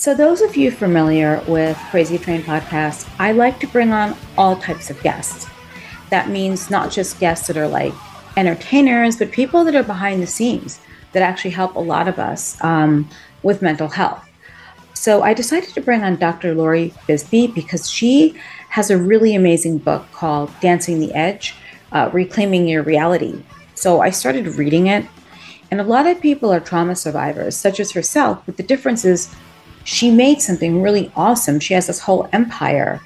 So those of you familiar with Crazy Train Podcasts, I like to bring on all types of guests. That means not just guests that are like entertainers, but people that are behind the scenes that actually help a lot of us with mental health. So I decided to bring on Dr. Lori Bisbey because she has a really amazing book called Dancing the Edge, Reclaiming Your Reality. So I started reading it, and a lot of people are trauma survivors, such as herself, but the difference is she made something really awesome. She has this whole empire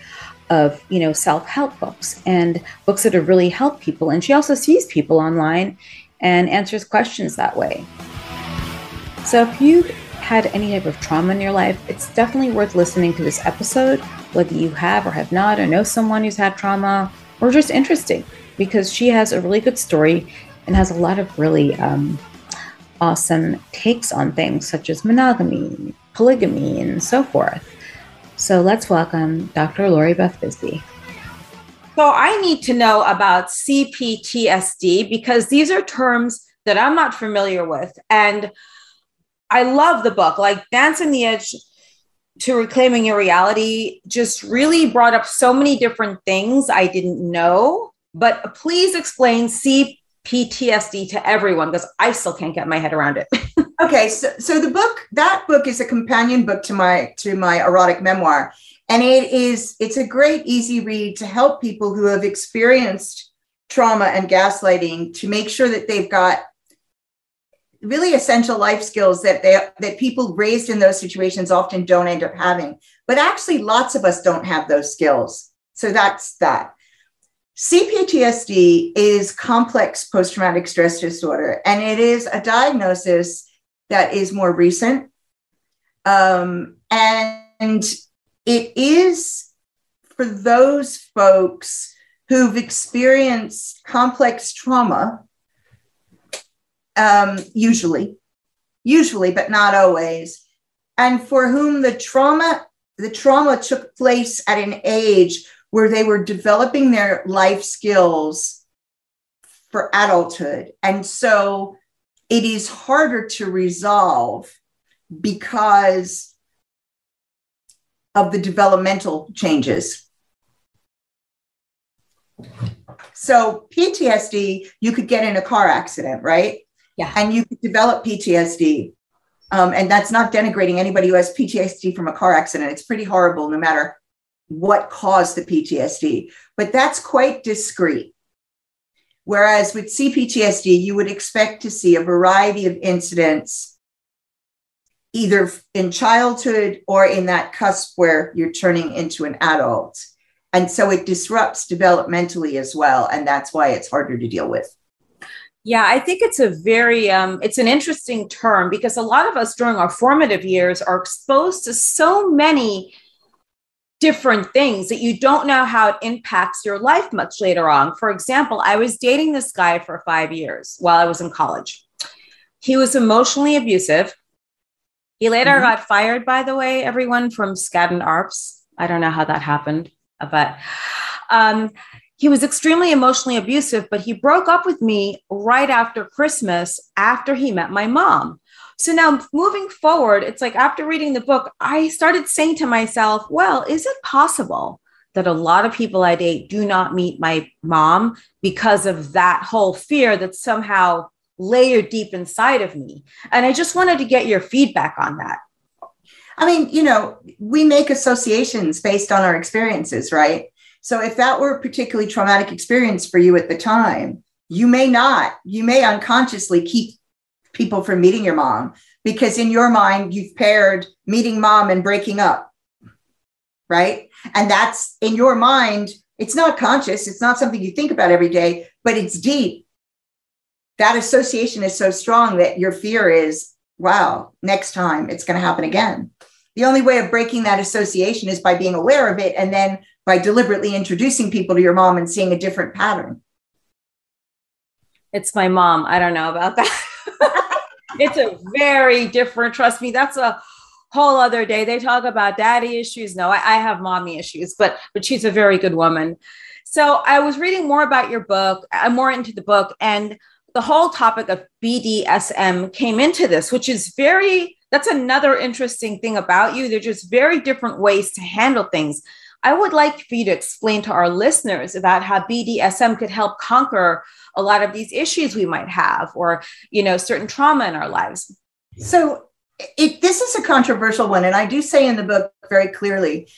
of, you know, self-help books and books that have really helped people. And she also sees people online and answers questions that way. So if you had any type of trauma in your life, it's definitely worth listening to this episode, whether you have or have not, or know someone who's had trauma, or just interesting, because she has a really good story and has a lot of really awesome takes on things such as monogamy, polygamy, and so forth. So let's welcome Dr. Lori Beth Bisbey. So I need to know about CPTSD because these are terms that I'm not familiar with. And I love the book, like Dancing the Edge to Reclaiming Your Reality just really brought up so many different things I didn't know, but please explain CPTSD to everyone because I still can't get my head around it. Okay, so the book, that book is a companion book to my erotic memoir, and it's a great easy read to help people who have experienced trauma and gaslighting to make sure that they've got really essential life skills that people raised in those situations often don't end up having. But actually, lots of us don't have those skills. So that's that. CPTSD is complex post-traumatic stress disorder, and it is a diagnosis that is more recent. And it is for those folks who've experienced complex trauma, usually, but not always, and for whom the trauma took place at an age where they were developing their life skills for adulthood. And so it is harder to resolve because of the developmental changes. So PTSD, you could get in a car accident, right? Yeah. And you could develop PTSD. And that's not denigrating anybody who has PTSD from a car accident. It's pretty horrible no matter what caused the PTSD, but that's quite discrete. Whereas with CPTSD, you would expect to see a variety of incidents either in childhood or in that cusp where you're turning into an adult. And so it disrupts developmentally as well. And that's why it's harder to deal with. Yeah, I think it's a very, it's an interesting term because a lot of us during our formative years are exposed to so many different things that you don't know how it impacts your life much later on. For example, I was dating this guy for 5 years while I was in college. He was emotionally abusive. He later got fired, by the way, everyone, from Skadden Arps. I don't know how that happened, but he was extremely emotionally abusive, but he broke up with me right after Christmas, after he met my mom. So now moving forward, it's like after reading the book, I started saying to myself, well, is it possible that a lot of people I date do not meet my mom because of that whole fear that's somehow layered deep inside of me? And I just wanted to get your feedback on that. I mean, you know, we make associations based on our experiences, right? So if that were a particularly traumatic experience for you at the time, you may unconsciously keep people from meeting your mom, because in your mind, you've paired meeting mom and breaking up, right? And that's in your mind, it's not conscious. It's not something you think about every day, but it's deep. That association is so strong that your fear is, wow, next time it's going to happen again. The only way of breaking that association is by being aware of it and then by deliberately introducing people to your mom and seeing a different pattern. It's my mom. I don't know about that. It's a very different, trust me, that's a whole other day. They talk about daddy issues. No, I have mommy issues, but she's a very good woman. So I was reading more about your book. I'm more into the book, and the whole topic of BDSM came into this, which is very That's another interesting thing about you. They're just very different ways to handle things. I would like for you to explain to our listeners about how BDSM could help conquer a lot of these issues we might have, or, you know, certain trauma in our lives. So this is a controversial one. And I do say in the book very clearly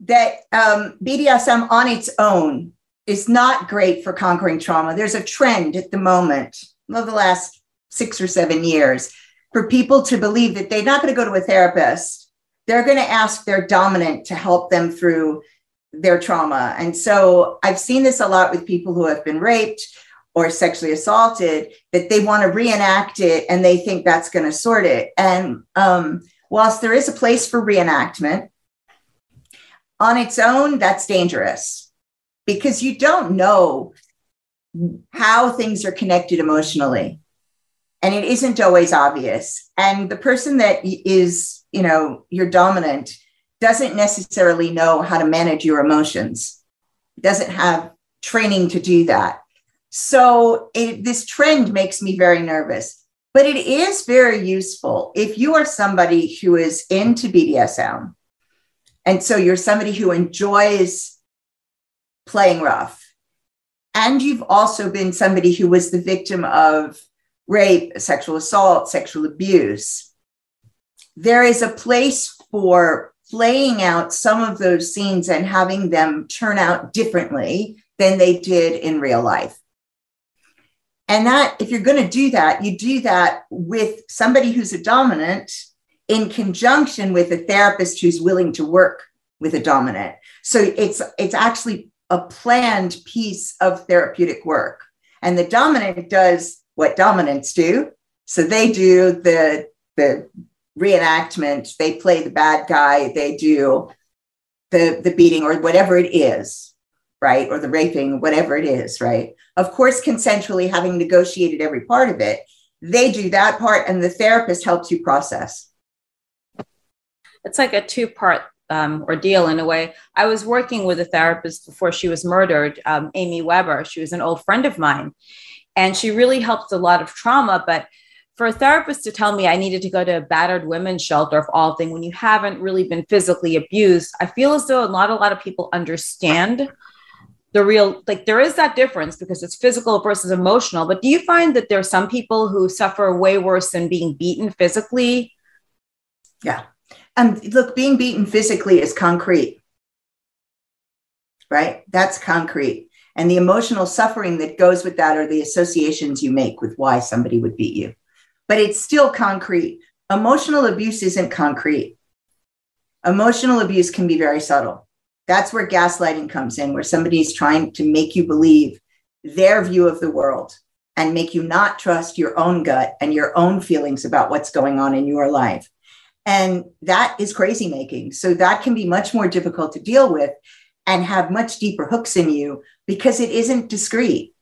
that BDSM on its own is not great for conquering trauma. There's a trend at the moment over the last 6 or 7 years for people to believe that they're not going to go to a therapist. They're going to ask their dominant to help them through their trauma. And so I've seen this a lot with people who have been raped or sexually assaulted, that they want to reenact it and they think that's going to sort it. And whilst there is a place for reenactment, on its own, that's dangerous because you don't know how things are connected emotionally. And it isn't always obvious. And the person that is, you know, your dominant doesn't necessarily know how to manage your emotions, doesn't have training to do that. So this trend makes me very nervous, but it is very useful. If you are somebody who is into BDSM, and so you're somebody who enjoys playing rough, and you've also been somebody who was the victim of rape, sexual assault, sexual abuse, there is a place for playing out some of those scenes and having them turn out differently than they did in real life. And that, if you're going to do that, you do that with somebody who's a dominant in conjunction with a therapist who's willing to work with a dominant. So it's actually a planned piece of therapeutic work. And the dominant does what dominants do. So they do the reenactment, they play the bad guy, they do the beating or whatever it is, right? Or the raping, whatever it is, right? Of course, consensually, having negotiated every part of it, they do that part and the therapist helps you process. It's like a two-part ordeal in a way. I was working with a therapist before she was murdered, Amy Weber. She was an old friend of mine and she really helped a lot of trauma, but for a therapist to tell me I needed to go to a battered women's shelter of all things when you haven't really been physically abused, I feel as though a lot of people understand the real, like there is that difference because it's physical versus emotional. But do you find that there are some people who suffer way worse than being beaten physically? Yeah. Look, being beaten physically is concrete, right? That's concrete. And the emotional suffering that goes with that are the associations you make with why somebody would beat you. But it's still concrete. Emotional abuse isn't concrete. Emotional abuse can be very subtle. That's where gaslighting comes in, where somebody's trying to make you believe their view of the world and make you not trust your own gut and your own feelings about what's going on in your life. And that is crazy making. So that can be much more difficult to deal with and have much deeper hooks in you because it isn't discrete.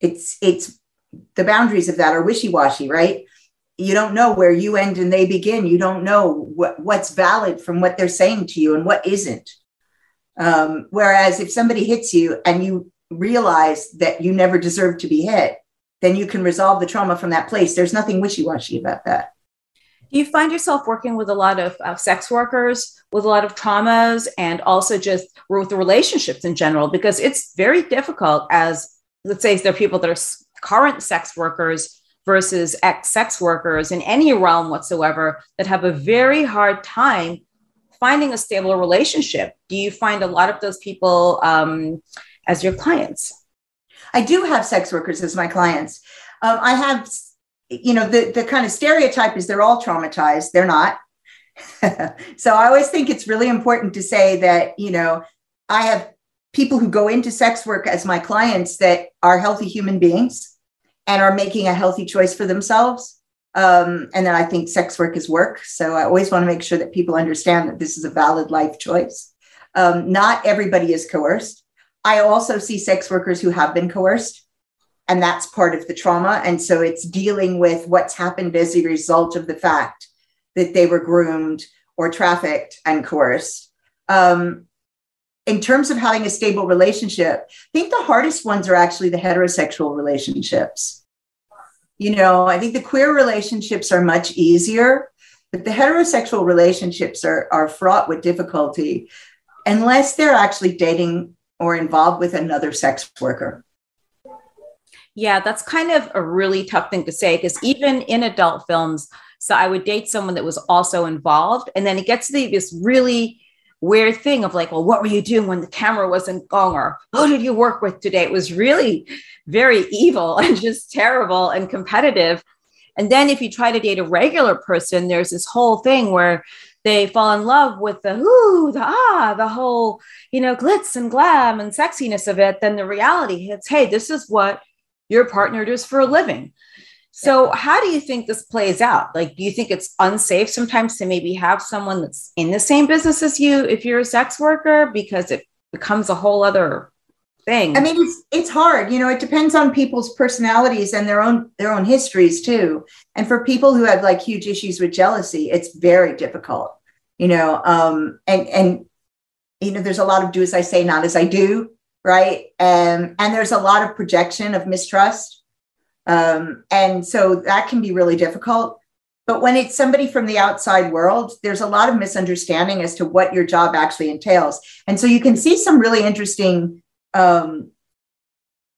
It's the boundaries of that are wishy-washy, right? You don't know where you end and they begin. You don't know what's valid from what they're saying to you and what isn't. Whereas if somebody hits you and you realize that you never deserve to be hit, then you can resolve the trauma from that place. There's nothing wishy-washy about that. Do you find yourself working with a lot of sex workers with a lot of traumas and also just with the relationships in general? Because it's very difficult as, let's say, there are people that are current sex workers versus ex-sex workers in any realm whatsoever that have a very hard time finding a stable relationship. Do you find a lot of those people as your clients? I do have sex workers as my clients. I have, you know, the kind of stereotype is they're all traumatized. They're not. So I always think it's really important to say that, you know, I have people who go into sex work as my clients that are healthy human beings and are making a healthy choice for themselves. And then I think sex work is work. So I always want to make sure that people understand that this is a valid life choice. Not everybody is coerced. I also see sex workers who have been coerced, and that's part of the trauma. And so it's dealing with what's happened as a result of the fact that they were groomed or trafficked and coerced. In terms of having a stable relationship, I think the hardest ones are actually the heterosexual relationships. You know, I think the queer relationships are much easier that the heterosexual relationships are fraught with difficulty unless they're actually dating or involved with another sex worker. Yeah, that's kind of a really tough thing to say, because even in adult films, so I would date someone that was also involved. And then it gets to this really weird thing of like, well, what were you doing when the camera wasn't on? Or who did you work with today? It was really very evil and just terrible and competitive. And then if you try to date a regular person, there's this whole thing where they fall in love with the ooh, the ah, the whole, glitz and glam and sexiness of it. Then the reality hits, hey, this is what your partner does for a living. So how do you think this plays out? Like, do you think it's unsafe sometimes to maybe have someone that's in the same business as you if you're a sex worker, because it becomes a whole other thing? I mean, it's hard. It depends on people's personalities and their own histories too. And for people who have like huge issues with jealousy, it's very difficult, there's a lot of do as I say, not as I do. Right. And there's a lot of projection of mistrust. And so that can be really difficult. But when it's somebody from the outside world, there's a lot of misunderstanding as to what your job actually entails. And so you can see some really interesting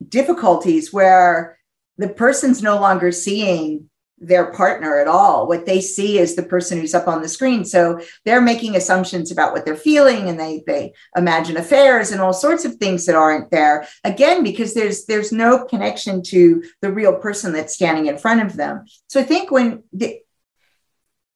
difficulties where the person's no longer seeing their partner at all. What they see is the person who's up on the screen. So they're making assumptions about what they're feeling, and they imagine affairs and all sorts of things that aren't there. Again, because there's no connection to the real person that's standing in front of them. So I think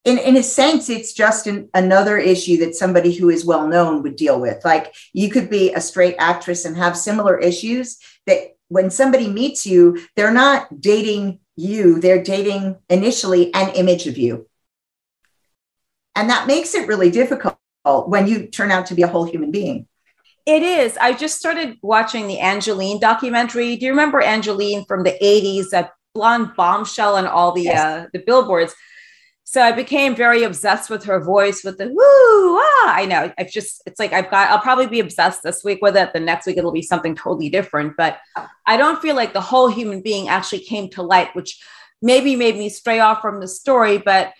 in a sense, it's just another issue that somebody who is well-known would deal with. Like, you could be a straight actress and have similar issues that when somebody meets you, they're not dating you, they're dating initially an image of you. And that makes it really difficult when you turn out to be a whole human being. It is. I just started watching the Angeline documentary. Do you remember Angeline from the 80s, that blonde bombshell and all the yes. The billboards? So I became very obsessed with her voice, with the woo, ah, I know. I'll probably be obsessed this week with it. The next week, it'll be something totally different. But I don't feel like the whole human being actually came to light, which maybe made me stray off from the story. But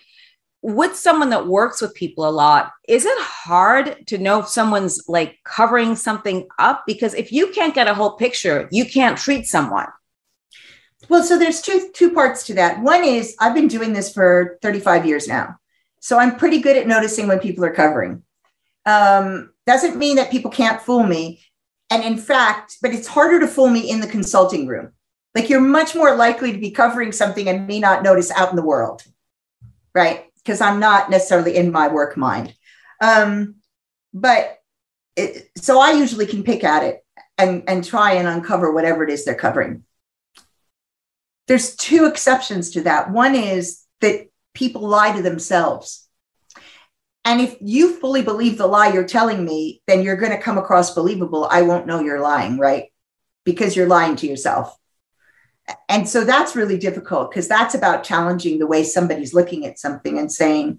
with someone that works with people a lot, is it hard to know if someone's like covering something up? Because if you can't get a whole picture, you can't treat someone. Well, so there's two parts to that. One is I've been doing this for 35 years now. So I'm pretty good at noticing when people are covering. Doesn't mean that people can't fool me. And in fact, but it's harder to fool me in the consulting room. Like, you're much more likely to be covering something and me not notice out in the world, right? Because I'm not necessarily in my work mind. So I usually can pick at it and try and uncover whatever it is they're covering. There's two exceptions to that. One is that people lie to themselves. And if you fully believe the lie you're telling me, then you're going to come across believable. I won't know you're lying, right? Because you're lying to yourself. And so that's really difficult, because that's about challenging the way somebody's looking at something and saying,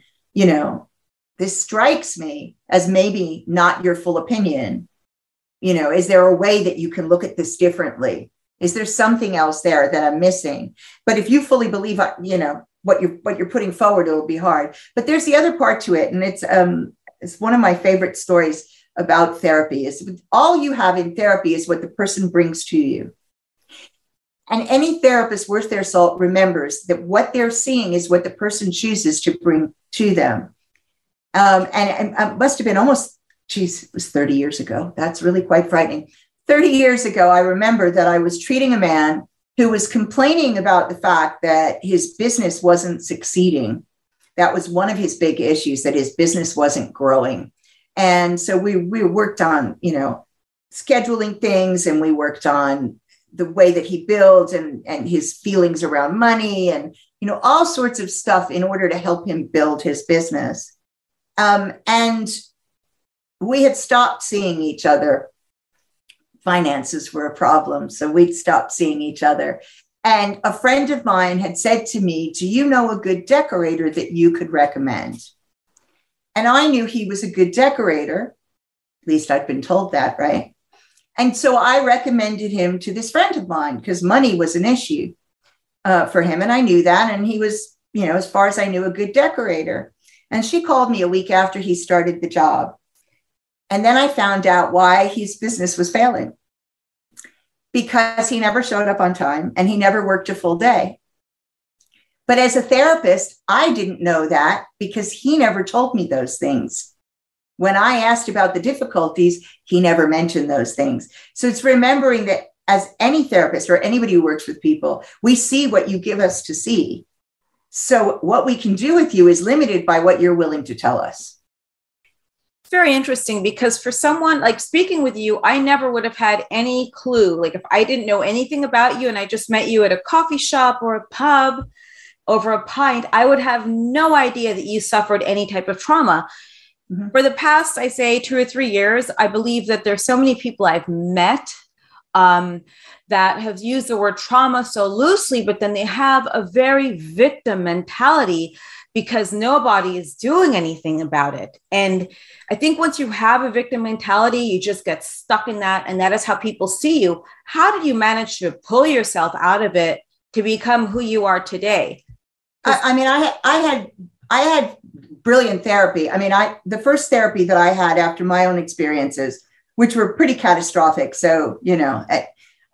this strikes me as maybe not your full opinion. Is there a way that you can look at this differently? Is there something else there that I'm missing? But if you fully believe, what you're putting forward, it'll be hard. But there's the other part to it. And it's one of my favorite stories about therapy is all you have in therapy is what the person brings to you. And any therapist worth their salt remembers that what they're seeing is what the person chooses to bring to them. And it must have been almost, it was 30 years ago. That's really quite frightening. 30 years ago, I remember that I was treating a man who was complaining about the fact that his business wasn't succeeding. That was one of his big issues, that his business wasn't growing. And so we worked on, scheduling things, and we worked on the way that he builds and his feelings around money and, all sorts of stuff in order to help him build his business. And we had stopped seeing each other. Finances were a problem. So we'd stopped seeing each other. And a friend of mine had said to me, do you know a good decorator that you could recommend? And I knew he was a good decorator. At least I'd been told that, right? And so I recommended him to this friend of mine because money was an issue for him. And I knew that. And he was, as far as I knew, a good decorator. And she called me a week after he started the job. And then I found out why his business was failing, because he never showed up on time and he never worked a full day. But as a therapist, I didn't know that because he never told me those things. When I asked about the difficulties, he never mentioned those things. So it's remembering that as any therapist or anybody who works with people, we see what you give us to see. So what we can do with you is limited by what you're willing to tell us. It's very interesting because for someone like speaking with you, I never would have had any clue. Like if I didn't know anything about you and I just met you at a coffee shop or a pub over a pint, I would have no idea that you suffered any type of trauma. Mm-hmm. For the past, I say 2 or 3 years, I believe that there's so many people I've met that have used the word trauma so loosely, but then they have a very victim mentality because nobody is doing anything about it. And I think once you have a victim mentality, you just get stuck in that. And that is how people see you. How did you manage to pull yourself out of it to become who you are today? I had brilliant therapy. The first therapy that I had after my own experiences, which were pretty catastrophic. So,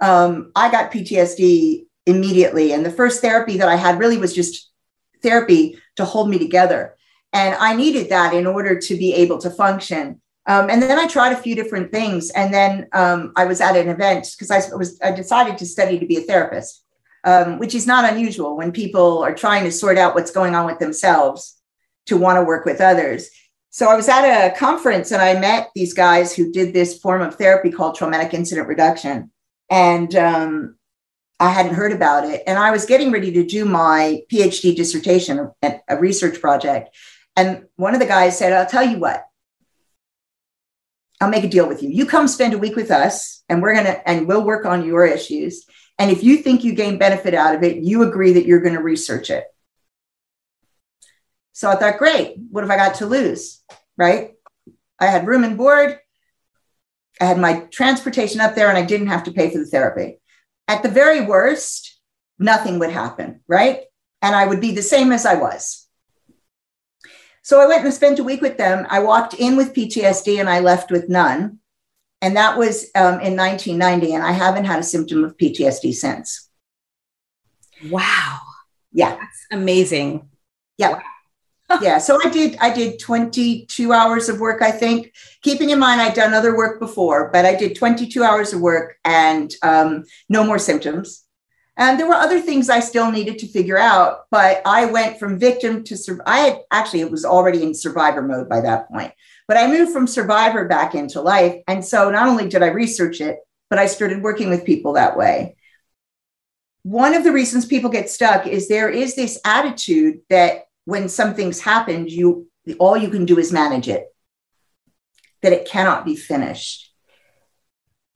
I got PTSD immediately. And the first therapy that I had really was just therapy to hold me together. And I needed that in order to be able to function. And then I tried a few different things. And then I was at an event because I decided to study to be a therapist, which is not unusual when people are trying to sort out what's going on with themselves to want to work with others. So I was at a conference and I met these guys who did this form of therapy called traumatic incident reduction. And I hadn't heard about it. And I was getting ready to do my PhD dissertation, a research project. And one of the guys said, I'll tell you what, I'll make a deal with you. You come spend a week with us and we'll work on your issues. And if you think you gain benefit out of it, you agree that you're going to research it. So I thought, great, what have I got to lose, right? I had room and board. I had my transportation up there and I didn't have to pay for the therapy. At the very worst, nothing would happen, right? And I would be the same as I was. So I went and spent a week with them. I walked in with PTSD and I left with none. And that was in 1990. And I haven't had a symptom of PTSD since. Wow. Yeah. That's amazing. Yeah. Wow. Yeah. So I did 22 hours of work, I think, keeping in mind, I'd done other work before, but I did 22 hours of work and no more symptoms. And there were other things I still needed to figure out, but I went from victim to it was already in survivor mode by that point, but I moved from survivor back into life. And so not only did I research it, but I started working with people that way. One of the reasons people get stuck is there is this attitude that when something's happened, all you can do is manage it, that it cannot be finished.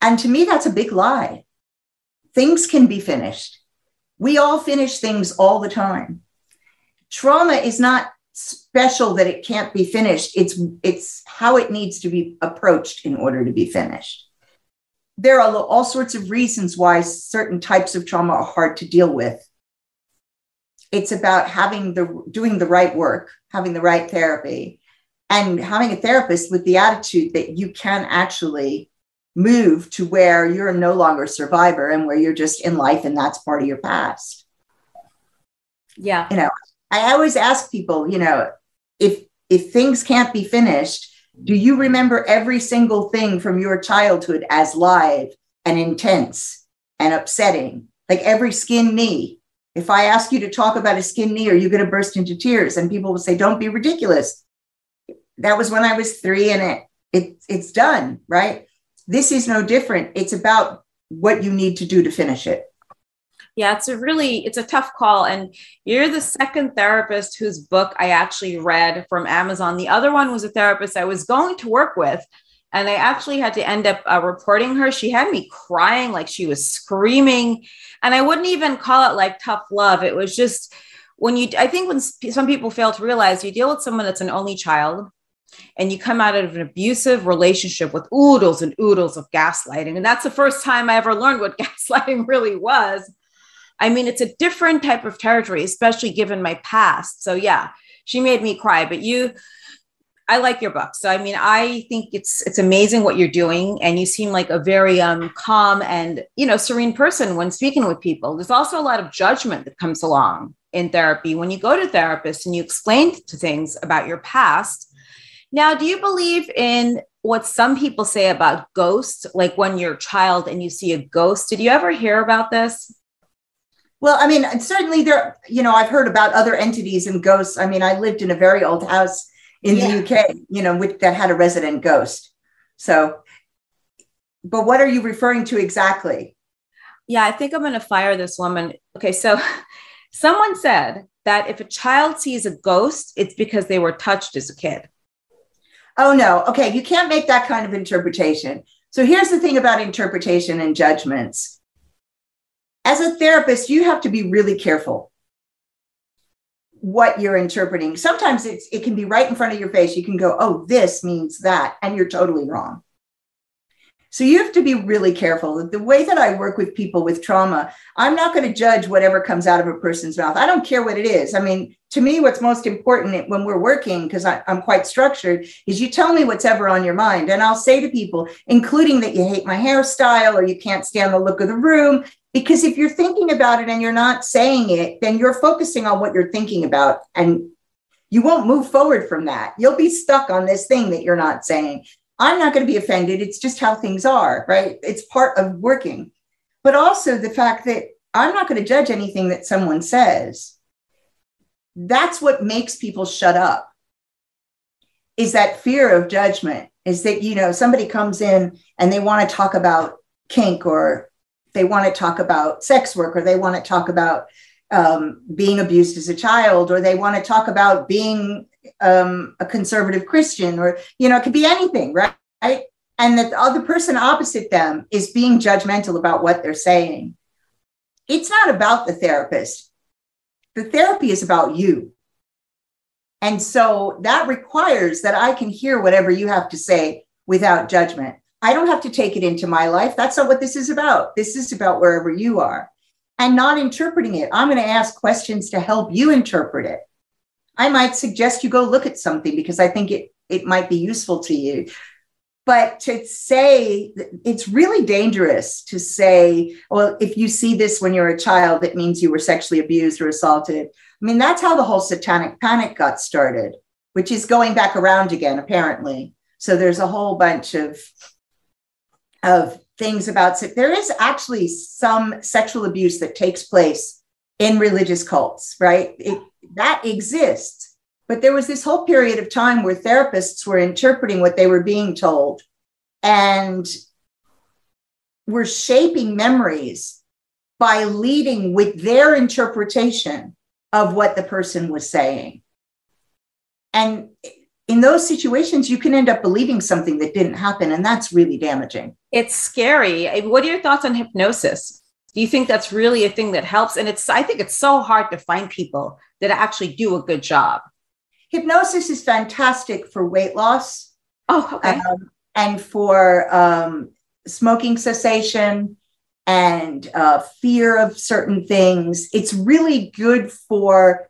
And to me, that's a big lie. Things can be finished. We all finish things all the time. Trauma is not special that it can't be finished. It's how it needs to be approached in order to be finished. There are all sorts of reasons why certain types of trauma are hard to deal with. It's about doing the right work, having the right therapy, and having a therapist with the attitude that you can actually move to where you're no longer a survivor and where you're just in life and that's part of your past. Yeah. I always ask people, if things can't be finished, do you remember every single thing from your childhood as live and intense and upsetting, like every skinned knee? If I ask you to talk about a skinned knee, are you going to burst into tears? And people will say, don't be ridiculous. That was when I was 3 and it's done, right? This is no different. It's about what you need to do to finish it. Yeah, it's a tough call. And you're the second therapist whose book I actually read from Amazon. The other one was a therapist I was going to work with. And I actually had to end up reporting her. She had me crying, like she was screaming. And I wouldn't even call it like tough love. It was just when some people fail to realize you deal with someone that's an only child and you come out of an abusive relationship with oodles and oodles of gaslighting. And that's the first time I ever learned what gaslighting really was. I mean, it's a different type of territory, especially given my past. So yeah, She made me cry, but I like your book. So, I mean, I think it's amazing what you're doing, and you seem like a very calm and, serene person when speaking with people. There's also a lot of judgment that comes along in therapy when you go to therapists and you explain to things about your past. Now, do you believe in what some people say about ghosts, like when you're a child and you see a ghost? Did you ever hear about this? Well, I mean, certainly there, I've heard about other entities and ghosts. I mean, I lived in a very old house in the UK, that had a resident ghost. So, but what are you referring to exactly? Yeah, I think I'm going to fire this woman. Okay, so someone said that if a child sees a ghost, it's because they were touched as a kid. Oh, no. Okay, you can't make that kind of interpretation. So here's the thing about interpretation and judgments. As a therapist, you have to be really careful what you're interpreting. Sometimes it can be right in front of your face. You can go, oh, this means that, and you're totally wrong. So you have to be really careful. The way that I work with people with trauma, I'm not going to judge whatever comes out of a person's mouth. I don't care what it is. I mean, to me, what's most important when we're working, because I'm quite structured, is you tell me what's ever on your mind. And I'll say to people, including that you hate my hairstyle or you can't stand the look of the room. Because if you're thinking about it and you're not saying it, then you're focusing on what you're thinking about and you won't move forward from that. You'll be stuck on this thing that you're not saying. I'm not going to be offended. It's just how things are, right? It's part of working. But also the fact that I'm not going to judge anything that someone says. That's what makes people shut up, is that fear of judgment, is that, somebody comes in and they want to talk about kink, or they want to talk about sex work, or they want to talk about being abused as a child, or they want to talk about being a conservative Christian, or, it could be anything, right? And that the other person opposite them is being judgmental about what they're saying. It's not about the therapist. The therapy is about you. And so that requires that I can hear whatever you have to say without judgment. I don't have to take it into my life. That's not what this is about. This is about wherever you are and not interpreting it. I'm going to ask questions to help you interpret it. I might suggest you go look at something because I think it might be useful to you. But to say, it's really dangerous to say, well, if you see this when you're a child, it means you were sexually abused or assaulted. I mean, that's how the whole satanic panic got started, which is going back around again, apparently. So there's a whole bunch of things about it. There is actually some sexual abuse that takes place in religious cults, right? That exists. But there was this whole period of time where therapists were interpreting what they were being told and were shaping memories by leading with their interpretation of what the person was saying. And in those situations, you can end up believing something that didn't happen. And that's really damaging. It's scary. What are your thoughts on hypnosis? Do you think that's really a thing that helps? And I think it's so hard to find people that actually do a good job. Hypnosis is fantastic for weight loss. Oh, okay. And for smoking cessation and fear of certain things. It's really good for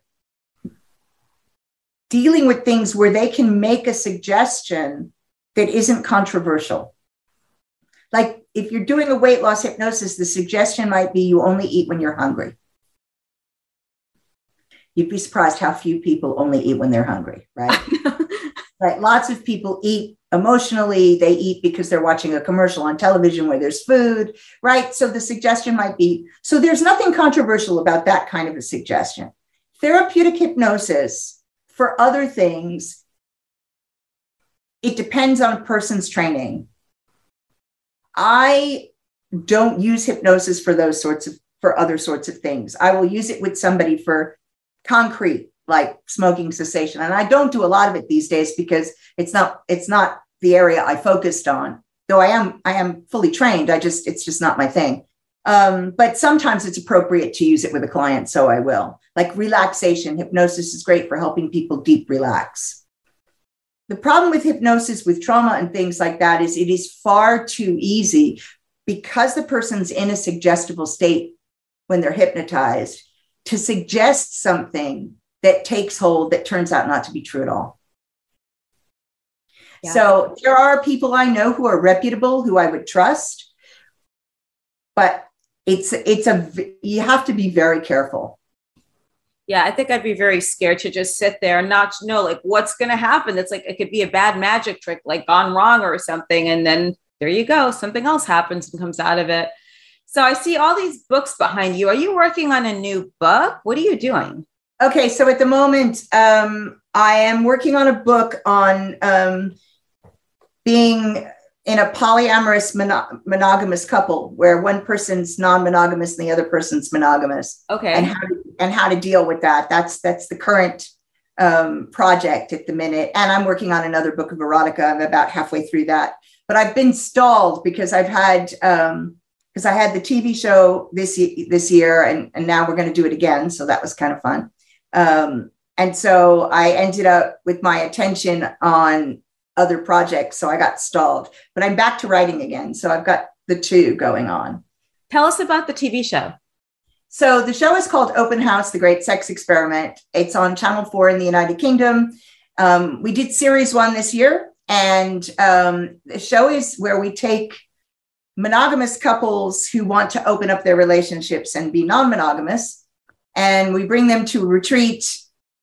dealing with things where they can make a suggestion that isn't controversial. Like if you're doing a weight loss hypnosis, the suggestion might be you only eat when you're hungry. You'd be surprised how few people only eat when they're hungry, right? Right. Lots of people eat emotionally. They eat because they're watching a commercial on television where there's food, right? So the suggestion might be, so there's nothing controversial about that kind of a suggestion. Therapeutic hypnosis for other things, it depends on a person's training. I don't use hypnosis for other sorts of things. I will use it with somebody for concrete, like smoking cessation. And I don't do a lot of it these days because it's not the area I focused on, though I am fully trained. It's just not my thing. But sometimes it's appropriate to use it with a client. So I will. Like relaxation, hypnosis is great for helping people deep relax. The problem with hypnosis, with trauma and things like that, is it is far too easy because the person's in a suggestible state when they're hypnotized to suggest something that takes hold that turns out not to be true at all. Yeah. So there are people I know who are reputable, who I would trust, but you have to be very careful. Yeah, I think I'd be very scared to just sit there and not know like what's going to happen. It's like, it could be a bad magic trick, like gone wrong or something. And then there you go. Something else happens and comes out of it. So I see all these books behind you. Are you working on a new book? What are you doing? Okay. So at the moment, I am working on a book on being in a polyamorous monogamous couple where one person's non-monogamous and the other person's monogamous. Okay. And how to deal with that. That's the current project at the minute. And I'm working on another book of erotica. I'm about halfway through that, but I've been stalled because I've had, because I had the TV show this year and now we're going to do it again. So that was kind of fun. And so I ended up with my attention on other projects. So I got stalled, but I'm back to writing again. So I've got the two going on. Tell us about the TV show. So the show is called Open House, The Great Sex Experiment. It's on Channel 4 in the United Kingdom. We did series 1 this year. And the show is where we take monogamous couples who want to open up their relationships and be non-monogamous. And we bring them to a retreat.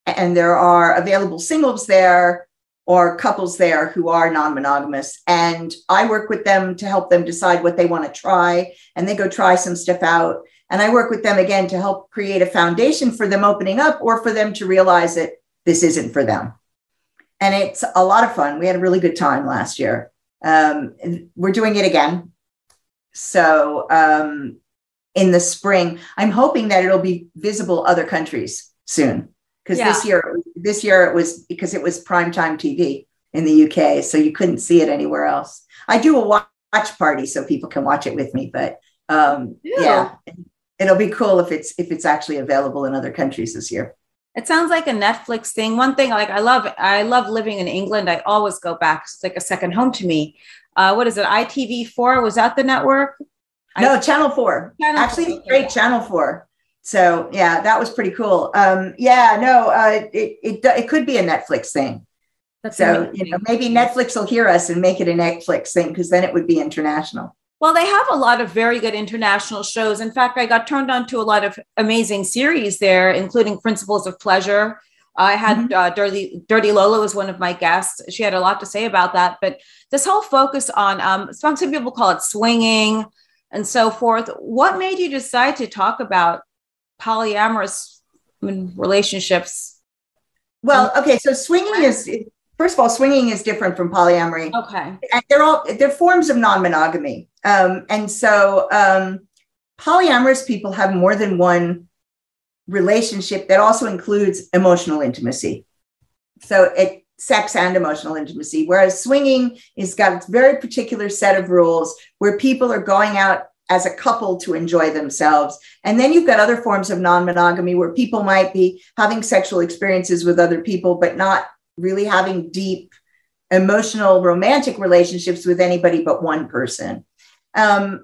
And there are available singles there or couples there who are non-monogamous. And I work with them to help them decide what they want to try. And they go try some stuff out. And I work with them again to help create a foundation for them opening up or for them to realize that this isn't for them. And it's a lot of fun. We had a really good time last year. We're doing it again. So in the spring, I'm hoping that it'll be visible other countries soon. Because this year it was because it was primetime TV in the UK. So you couldn't see it anywhere else. I do a watch party so people can watch it with me. But yeah, it'll be cool if it's actually available in other countries this year. It sounds like a Netflix thing. One thing, like I love living in England. I always go back. It's like a second home to me. What is it? ITV4, was that the network? No, Channel 4. Actually, great Channel 4. So yeah, that was pretty cool. It could be a Netflix thing. That's so amazing. Maybe Netflix will hear us and make it a Netflix thing because then it would be international. Well, they have a lot of very good international shows. In fact, I got turned on to a lot of amazing series there, including Principles of Pleasure. I had Dirty Lola was one of my guests. She had a lot to say about that. But this whole focus on, some people call it swinging and so forth. What made you decide to talk about polyamorous relationships? Well, okay, so swinging is... First of all, swinging is different from polyamory. Okay. And they're forms of non-monogamy. And so polyamorous people have more than one relationship that also includes emotional intimacy. So sex and emotional intimacy, whereas swinging has got its very particular set of rules where people are going out as a couple to enjoy themselves. And then you've got other forms of non-monogamy where people might be having sexual experiences with other people, but not really having deep emotional romantic relationships with anybody but one person. I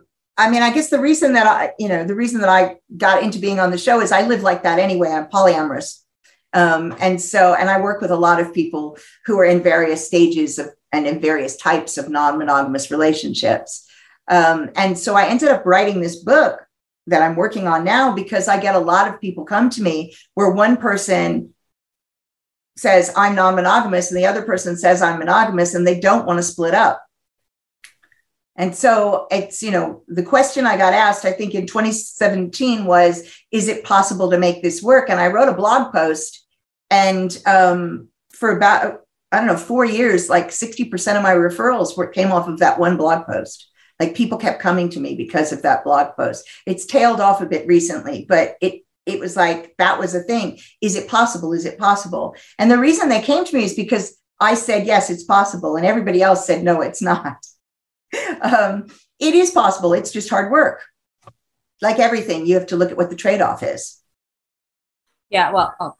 guess the reason that I got into being on the show is I live like that anyway. I'm polyamorous. And I work with a lot of people who are in various stages of and in various types of non-monogamous relationships. And so I ended up writing this book that I'm working on now because I get a lot of people come to me where one person says I'm non-monogamous and the other person says I'm monogamous and they don't want to split up. And so it's, the question I got asked, I think in 2017 was, is it possible to make this work? And I wrote a blog post and for about, 4 years, like 60% of my referrals came off of that one blog post. Like people kept coming to me because of that blog post. It's tailed off a bit recently, but it was like, that was a thing. Is it possible? Is it possible? And the reason they came to me is because I said, yes, it's possible. And everybody else said, no, it's not. It is possible. It's just hard work. Like everything, you have to look at what the trade-off is. Yeah. Well,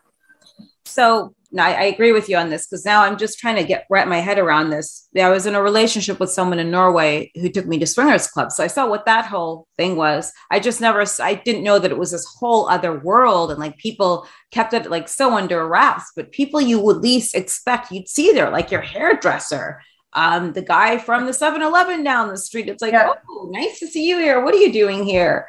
so I agree with you on this, because now I'm just trying to wrap my head around this. I was in a relationship with someone in Norway who took me to swingers clubs. So I saw what that whole thing was. I didn't know that it was this whole other world. And like people kept it like so under wraps, but people you would least expect you'd see there, like your hairdresser, the guy from the 7-Eleven down the street. It's like, oh, nice to see you here. What are you doing here?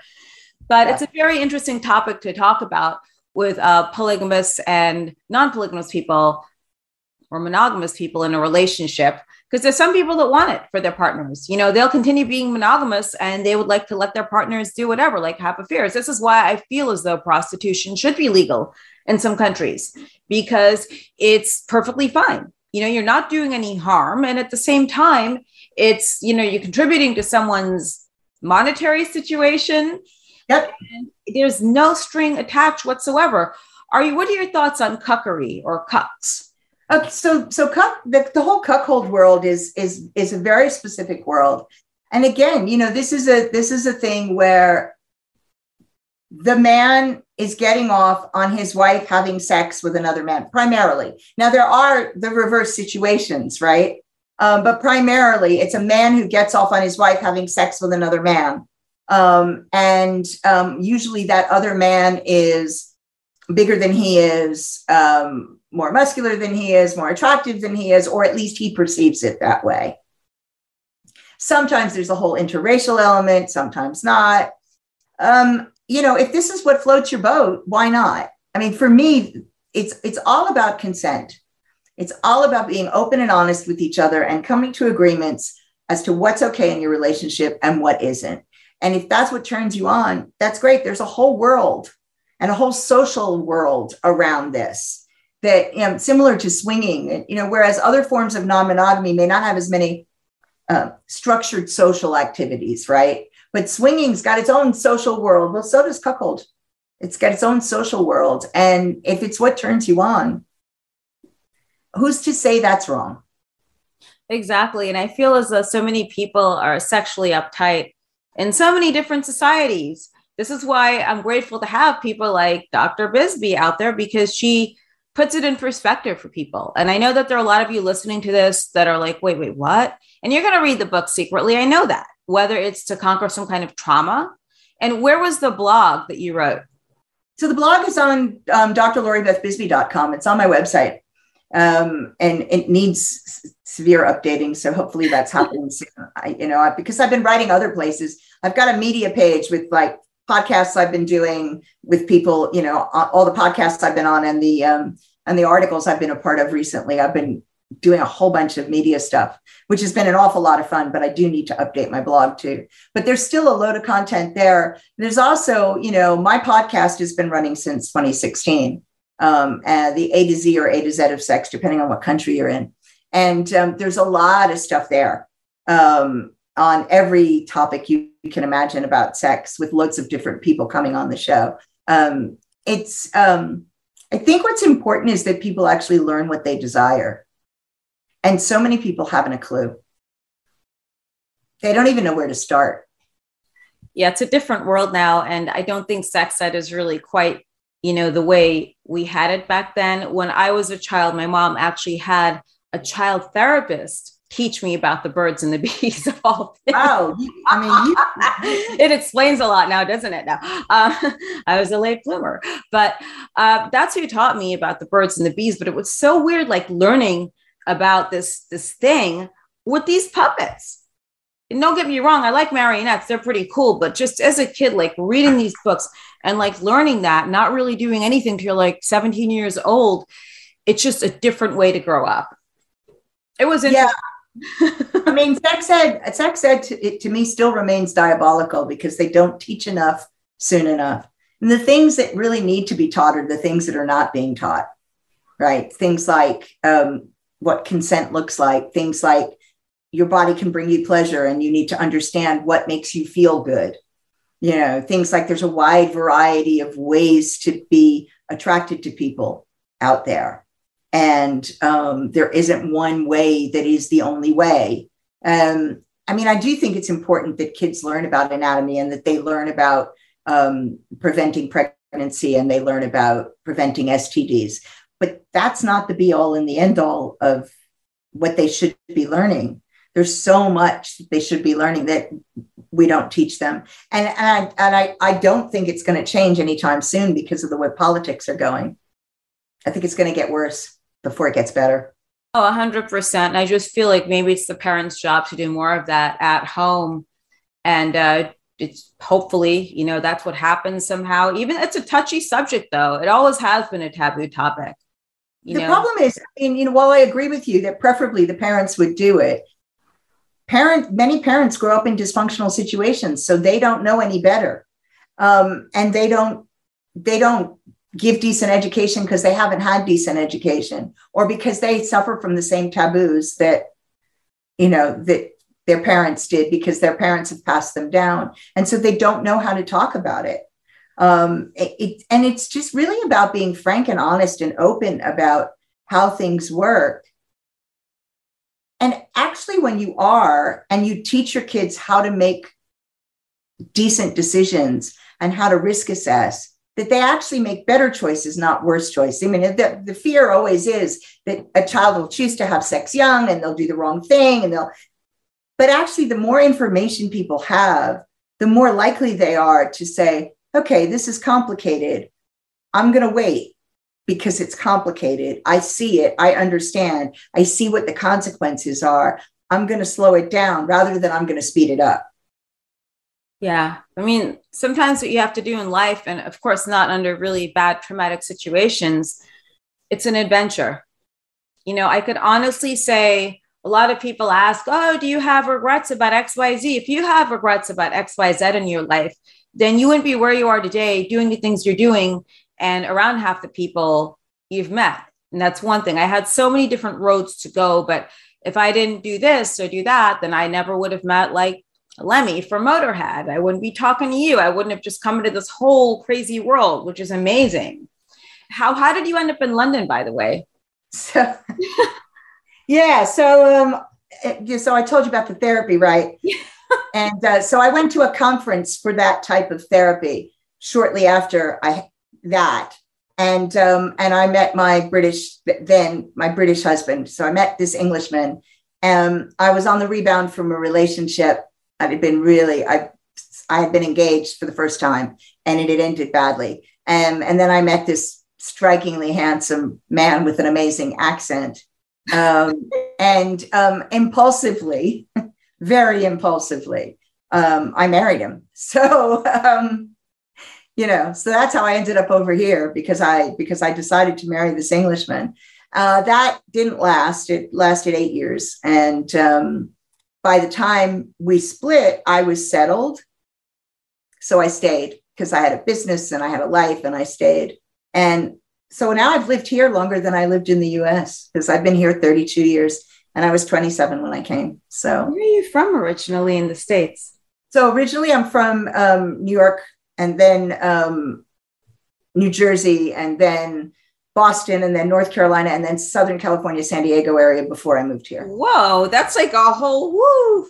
But it's a very interesting topic to talk about with polygamous and non-polygamous people or monogamous people in a relationship, because there's some people that want it for their partners. You know, they'll continue being monogamous and they would like to let their partners do whatever, like have affairs. This is why I feel as though prostitution should be legal in some countries, because it's perfectly fine. You know, you're not doing any harm. And at the same time, it's, you know, you're contributing to someone's monetary situation. Yep. And there's no string attached whatsoever. What are your thoughts on cuckery or cucks? So cuck, the whole cuckold world is a very specific world. And again, you know, this is a thing where the man is getting off on his wife having sex with another man, primarily. Now there are the reverse situations, right? But primarily it's a man who gets off on his wife having sex with another man. And usually that other man is bigger than he is, more muscular than he is, more attractive than he is, or at least he perceives it that way. Sometimes there's a whole interracial element, sometimes not. You know, if this is what floats your boat, why not? I mean, for me, it's all about consent. It's all about being open and honest with each other and coming to agreements as to what's okay in your relationship and what isn't. And if that's what turns you on, that's great. There's a whole world and a whole social world around this that, you know, similar to swinging, you know, whereas other forms of non-monogamy may not have as many structured social activities, right? But swinging's got its own social world. Well, so does cuckold. It's got its own social world. And if it's what turns you on, who's to say that's wrong? Exactly. And I feel as though so many people are sexually uptight in so many different societies. This is why I'm grateful to have people like Dr. Bisbey out there, because she puts it in perspective for people. And I know that there are a lot of you listening to this that are like, wait, what? And you're going to read the book secretly. I know that, whether it's to conquer some kind of trauma. And where was the blog that you wrote? So the blog is on drloribethbisbey.com. It's on my website. And it needs severe updating. So hopefully that's happening soon. Because I've been writing other places. I've got a media page with like podcasts I've been doing with people, you know, all the podcasts I've been on and the articles I've been a part of recently. I've been doing a whole bunch of media stuff, which has been an awful lot of fun, but I do need to update my blog too. But there's still a load of content there. There's also, you know, my podcast has been running since 2016. The A to Z or A to Z of sex, depending on what country you're in. And there's a lot of stuff there on every topic you can imagine about sex, with lots of different people coming on the show. I think what's important is that people actually learn what they desire. And so many people haven't a clue. They don't even know where to start. Yeah, it's a different world now. And I don't think sex ed is really quite, you know, the way we had it back then. When I was a child, my mom actually had a child therapist teach me about the birds and the bees of all things. Wow. It explains a lot now, doesn't it? Now, I was a late bloomer, but that's who taught me about the birds and the bees. But it was so weird, like learning about this thing with these puppets. And don't get me wrong, I like marionettes. They're pretty cool. But just as a kid, like reading these books and like learning that, not really doing anything till you're like 17 years old, it's just a different way to grow up. It was interesting. Yeah. I mean, sex ed to me still remains diabolical because they don't teach enough soon enough. And the things that really need to be taught are the things that are not being taught, right? Things like what consent looks like, things like your body can bring you pleasure and you need to understand what makes you feel good. You know, things like there's a wide variety of ways to be attracted to people out there. And there isn't one way that is the only way. I do think it's important that kids learn about anatomy and that they learn about preventing pregnancy and they learn about preventing STDs. But that's not the be all and the end all of what they should be learning. There's so much they should be learning that we don't teach them. And I don't think it's going to change anytime soon because of the way politics are going. I think it's going to get worse before it gets better. Oh, 100%. I just feel like maybe it's the parents' job to do more of that at home. And it's hopefully, you know, that's what happens somehow. Even it's a touchy subject, though. It always has been a taboo topic. The problem is, I mean, you know, while I agree with you that preferably the parents would do it, many parents grow up in dysfunctional situations, so they don't know any better. And they don't give decent education because they haven't had decent education, or because they suffer from the same taboos that, you know, that their parents did, because their parents have passed them down. And so they don't know how to talk about it. And it's just really about being frank and honest and open about how things work. And actually, when you are, and you teach your kids how to make decent decisions and how to risk assess, that they actually make better choices, not worse choices. I mean, the fear always is that a child will choose to have sex young and they'll do the wrong thing. But actually, the more information people have, the more likely they are to say, okay, this is complicated. I'm going to wait because it's complicated. I see it. I understand. I see what the consequences are. I'm going to slow it down rather than I'm going to speed it up. Yeah. I mean, sometimes what you have to do in life, and of course, not under really bad traumatic situations, it's an adventure. You know, I could honestly say a lot of people ask, oh, do you have regrets about XYZ? If you have regrets about XYZ in your life, then you wouldn't be where you are today doing the things you're doing and around half the people you've met. And that's one thing. I had so many different roads to go, but if I didn't do this or do that, then I never would have met like Lemmy from Motorhead. I wouldn't be talking to you. I wouldn't have just come into this whole crazy world, which is amazing. How did you end up in London, by the way? So, yeah. So I told you about the therapy, right? Yeah. And so I went to a conference for that type of therapy shortly after that. And I met my British husband. So I met this Englishman. I was on the rebound from a relationship. I had been engaged for the first time, and it had ended badly. And then I met this strikingly handsome man with an amazing accent, and impulsively, very impulsively, I married him. So, so that's how I ended up over here, because I decided to marry this Englishman. That didn't last. It lasted 8 years, and by the time we split, I was settled. So I stayed because I had a business and I had a life, and I stayed. And so now I've lived here longer than I lived in the US, because I've been here 32 years and I was 27 when I came. So where are you from originally in the States? So originally I'm from New York, and then New Jersey, and then Boston, and then North Carolina, and then Southern California, San Diego area before I moved here. Whoa, that's like a whole woo.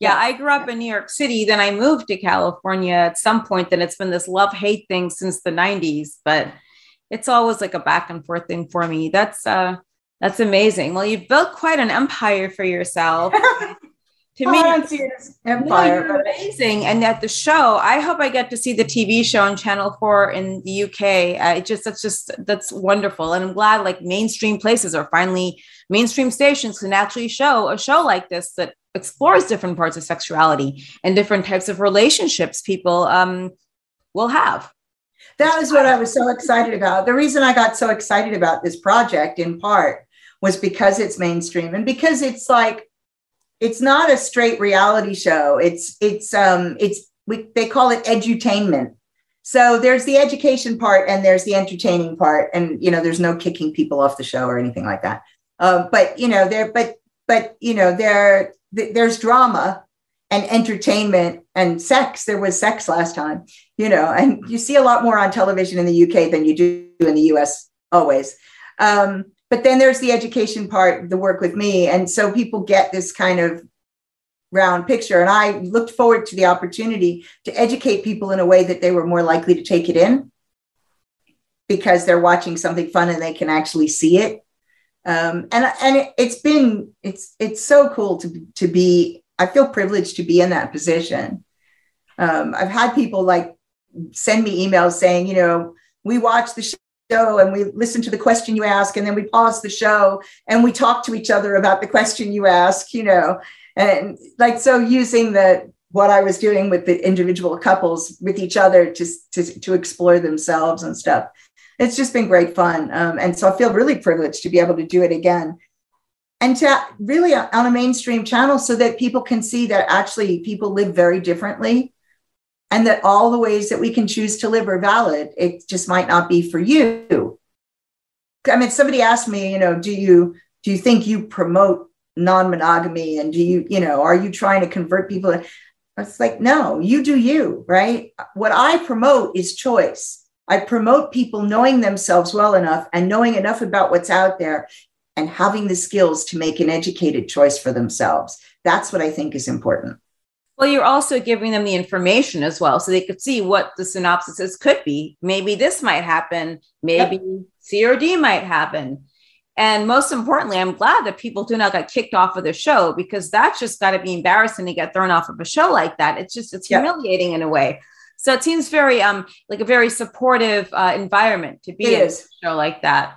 Yeah, I grew up in New York City. Then I moved to California at some point. Then it's been this love-hate thing since the 90s, but it's always like a back and forth thing for me. That's amazing. Well, you've built quite an empire for yourself. To me, I don't see it as empire. You're amazing. And at the show, I hope I get to see the TV show on Channel 4 in the UK. That's wonderful. And I'm glad like mainstream places are finally, mainstream stations can actually show a show like this that explores different parts of sexuality and different types of relationships people will have. That was what I was so excited about. The reason I got so excited about this project in part was because it's mainstream, and because it's like, it's not a straight reality show. They call it edutainment. So there's the education part and there's the entertaining part, and there's no kicking people off the show or anything like that. There's drama and entertainment and sex. There was sex last time, and you see a lot more on television in the UK than you do in the US always. But then there's the education part, the work with me. And so people get this kind of round picture. And I looked forward to the opportunity to educate people in a way that they were more likely to take it in. because they're watching something fun and they can actually see it. It's so cool to be, I feel privileged to be in that position. I've had people like send me emails saying, you know, we watch the show and we listen to the question you ask, and then we pause the show and we talk to each other about the question you ask, you know, and like, so using the, what I was doing with the individual couples with each other to explore themselves and stuff. It's just been great fun. And so I feel really privileged to be able to do it again and to really on a mainstream channel so that people can see that actually people live very differently and that all the ways that we can choose to live are valid. It just might not be for you. I mean, somebody asked me, you know, do you think you promote non-monogamy, and do you, you know, are you trying to convert people? It's like, no, you do you, right? What I promote is choice. I promote people knowing themselves well enough and knowing enough about what's out there and having the skills to make an educated choice for themselves. That's what I think is important. Well, you're also giving them the information as well, so they could see what the synopsis could be. Maybe this might happen. Maybe C or D might happen. And most importantly, I'm glad that people do not get kicked off of the show, because that's just got to be embarrassing to get thrown off of a show like that. It's just, it's humiliating in a way. So it seems very, like a very supportive environment to be in a show like that.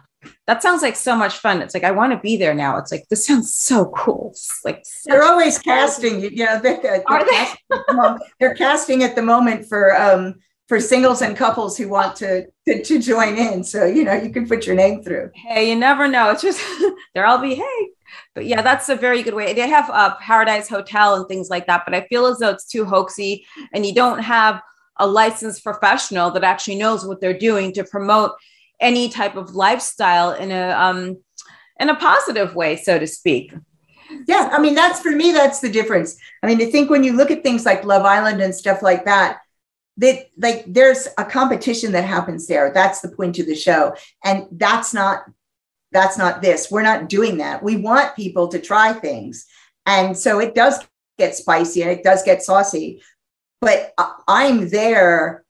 That sounds like so much fun. It's like, I want to be there now. It's like, this sounds so cool. It's like, they're always casting, you know, they're casting at the moment for singles and couples who want to join in. So, you know, you can put your name through. Hey, you never know. It's just, there I'll be, hey. But yeah, that's a very good way. They have Paradise Hotel and things like that, but I feel as though it's too hoaxy and you don't have a licensed professional that actually knows what they're doing to promote any type of lifestyle in a positive way, so to speak. Yeah. I mean, that's, for me, that's the difference. I mean, I think when you look at things like Love Island and stuff like that, that like there's a competition that happens there. That's the point of the show. And that's not this. We're not doing that. We want people to try things. And so it does get spicy and it does get saucy, but I'm there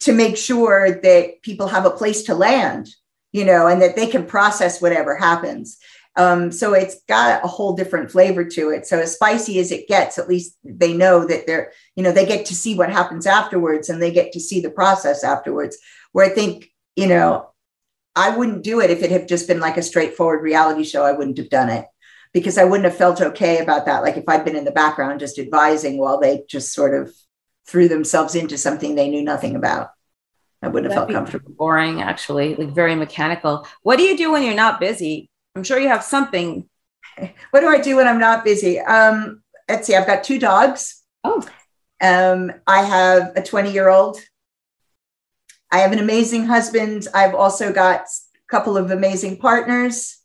to make sure that people have a place to land, you know, and that they can process whatever happens. So it's got a whole different flavor to it. So as spicy as it gets, at least they know that they're, you know, they get to see what happens afterwards and they get to see the process afterwards, where I think, you know, I wouldn't do it if it had just been like a straightforward reality show. I wouldn't have done it because I wouldn't have felt okay about that. Like if I'd been in the background just advising while they just sort of threw themselves into something they knew nothing about, I wouldn't have felt comfortable. Boring, actually, like very mechanical. What do you do when you're not busy? I'm sure you have something. What do I do when I'm not busy? Let's see, I've got 2 dogs. Oh. I have a 20-year-old. I have an amazing husband. I've also got a couple of amazing partners.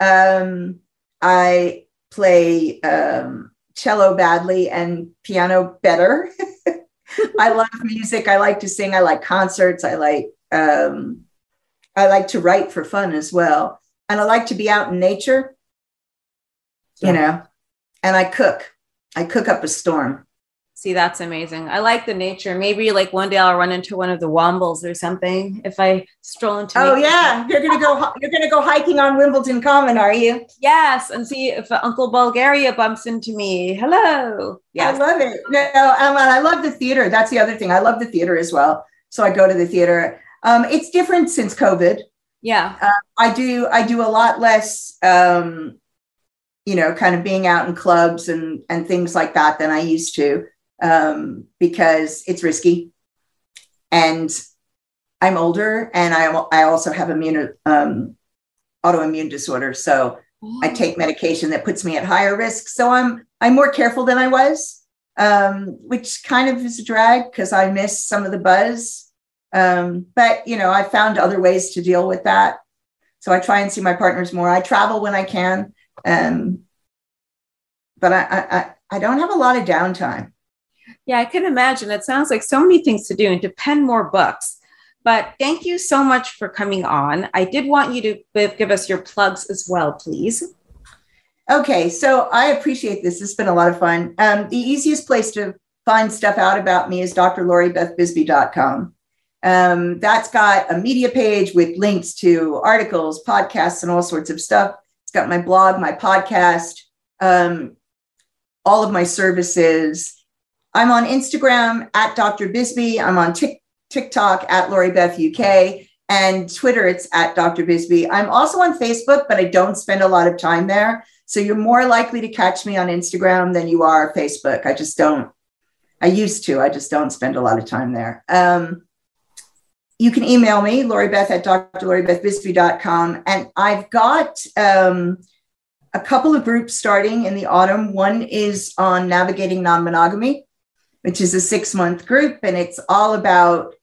I play cello badly and piano better. I love music. I like to sing. I like concerts. I like to write for fun as well. And I like to be out in nature, you know, and I cook up a storm. See, that's amazing. I like the nature. Maybe like one day I'll run into one of the Wombles or something if I stroll into. Oh, nature. Yeah. You're going to go hiking on Wimbledon Common, are you? Yes. And see if Uncle Bulgaria bumps into me. Hello. Yes. I love it. No, I love the theater. That's the other thing. I love the theater as well. So I go to the theater. It's different since COVID. Yeah. I do a lot less, you know, kind of being out in clubs and things like that than I used to, because it's risky and I'm older and I also have autoimmune disorder. So I take medication that puts me at higher risk. So I'm more careful than I was, which kind of is a drag because I miss some of the buzz. But you know, I found other ways to deal with that. So I try and see my partners more. I travel when I can. But I don't have a lot of downtime. Yeah, I can imagine. It sounds like so many things to do and to pen more books, but thank you so much for coming on. I did want you to give us your plugs as well, please. Okay. So I appreciate this. It's been a lot of fun. The easiest place to find stuff out about me is drloribethbisbey.com. That's got a media page with links to articles, podcasts, and all sorts of stuff. It's got my blog, my podcast, all of my services. I'm on Instagram at Dr. Bisbey. I'm on TikTok at LoriBethUK, and Twitter, it's at Dr. Bisbey. I'm also on Facebook, but I don't spend a lot of time there. So you're more likely to catch me on Instagram than you are Facebook. I just don't. I used to. I just don't spend a lot of time there. You can email me, LoriBeth at drloribethbisbey.com. And I've got a couple of groups starting in the autumn. One is on navigating non-monogamy, which is a 6-month group. And it's all about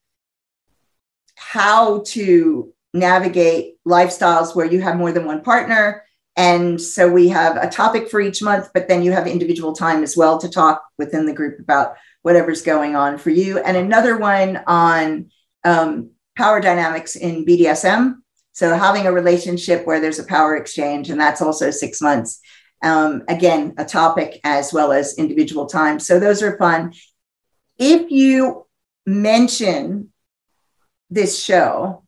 how to navigate lifestyles where you have more than one partner. And so we have a topic for each month, but then you have individual time as well to talk within the group about whatever's going on for you. And another one on power dynamics in BDSM. So having a relationship where there's a power exchange, and that's also 6 months. Again, a topic as well as individual time. So those are fun. If you mention this show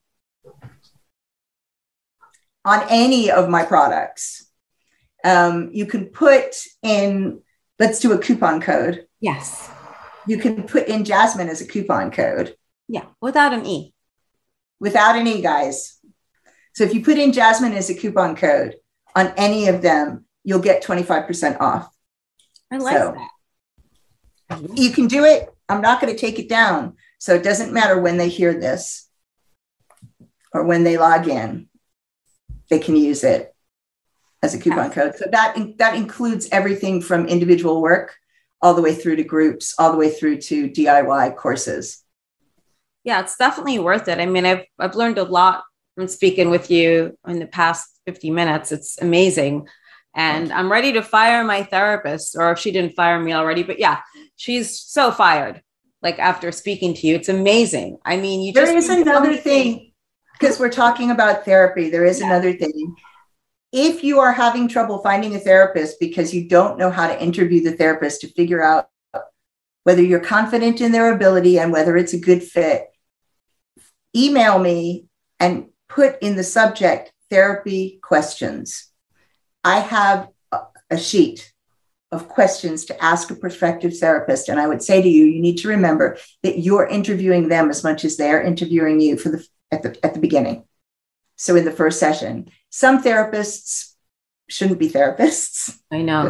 on any of my products, you can put in, let's do a coupon code. Yes. You can put in Jasmine as a coupon code. Yeah. Without an E. Without an E, guys. So if you put in Jasmine as a coupon code on any of them, you'll get 25% off. I like that. You can do it. I'm not going to take it down. So it doesn't matter when they hear this or when they log in, they can use it as a coupon code. So that includes everything from individual work all the way through to groups, all the way through to DIY courses. Yeah, it's definitely worth it. I mean, I've learned a lot from speaking with you in the past 50 minutes. It's amazing. And I'm ready to fire my therapist, or if she didn't fire me already, but yeah, she's so fired. Like after speaking to you, it's amazing. I mean, you there just is another thing, because we're talking about therapy. There is another thing. If you are having trouble finding a therapist because you don't know how to interview the therapist to figure out whether you're confident in their ability and whether it's a good fit, email me and put in the subject therapy questions. I have a sheet of questions to ask a prospective therapist. And I would say to you, you need to remember that you're interviewing them as much as they're interviewing you for at the beginning. So in the first session, some therapists shouldn't be therapists. I know.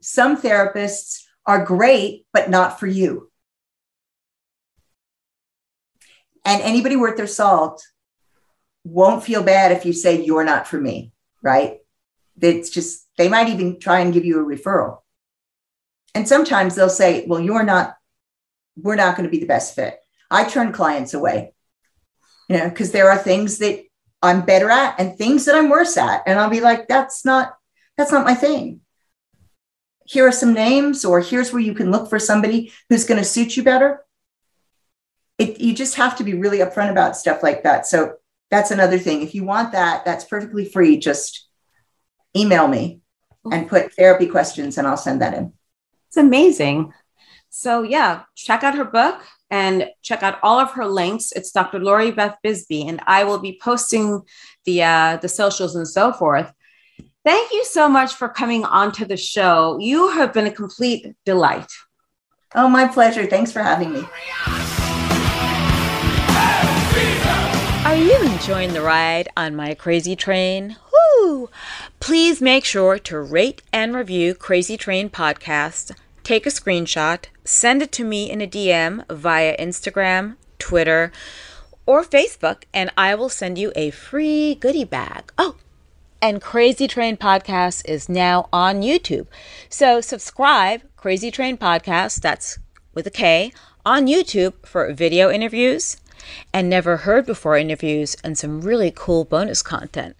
Some therapists are great, but not for you. And anybody worth their salt won't feel bad if you say you're not for me, right? It's just, they might even try and give you a referral. And sometimes they'll say, well, we're not going to be the best fit. I turn clients away, because there are things that I'm better at and things that I'm worse at. And I'll be like, that's not my thing. Here are some names, or here's where you can look for somebody who's going to suit you better. You just have to be really upfront about stuff like that. So that's another thing. If you want that, that's perfectly free. Just email me and put therapy questions and I'll send that in. It's amazing. So yeah, check out her book and check out all of her links. It's Dr. Lori Beth Bisbey, and I will be posting the socials and so forth. Thank you so much for coming onto the show. You have been a complete delight. Oh, my pleasure. Thanks for having me. Are you enjoying the ride on my crazy train? Woo! Please make sure to rate and review Crazy Train Podcast. Take a screenshot, send it to me in a DM via Instagram, Twitter, or Facebook, and I will send you a free goodie bag. Oh, and Crazy Train Podcast is now on YouTube. So subscribe, Crazy Train Podcast, that's with a K, on YouTube for video interviews and never heard before interviews and some really cool bonus content.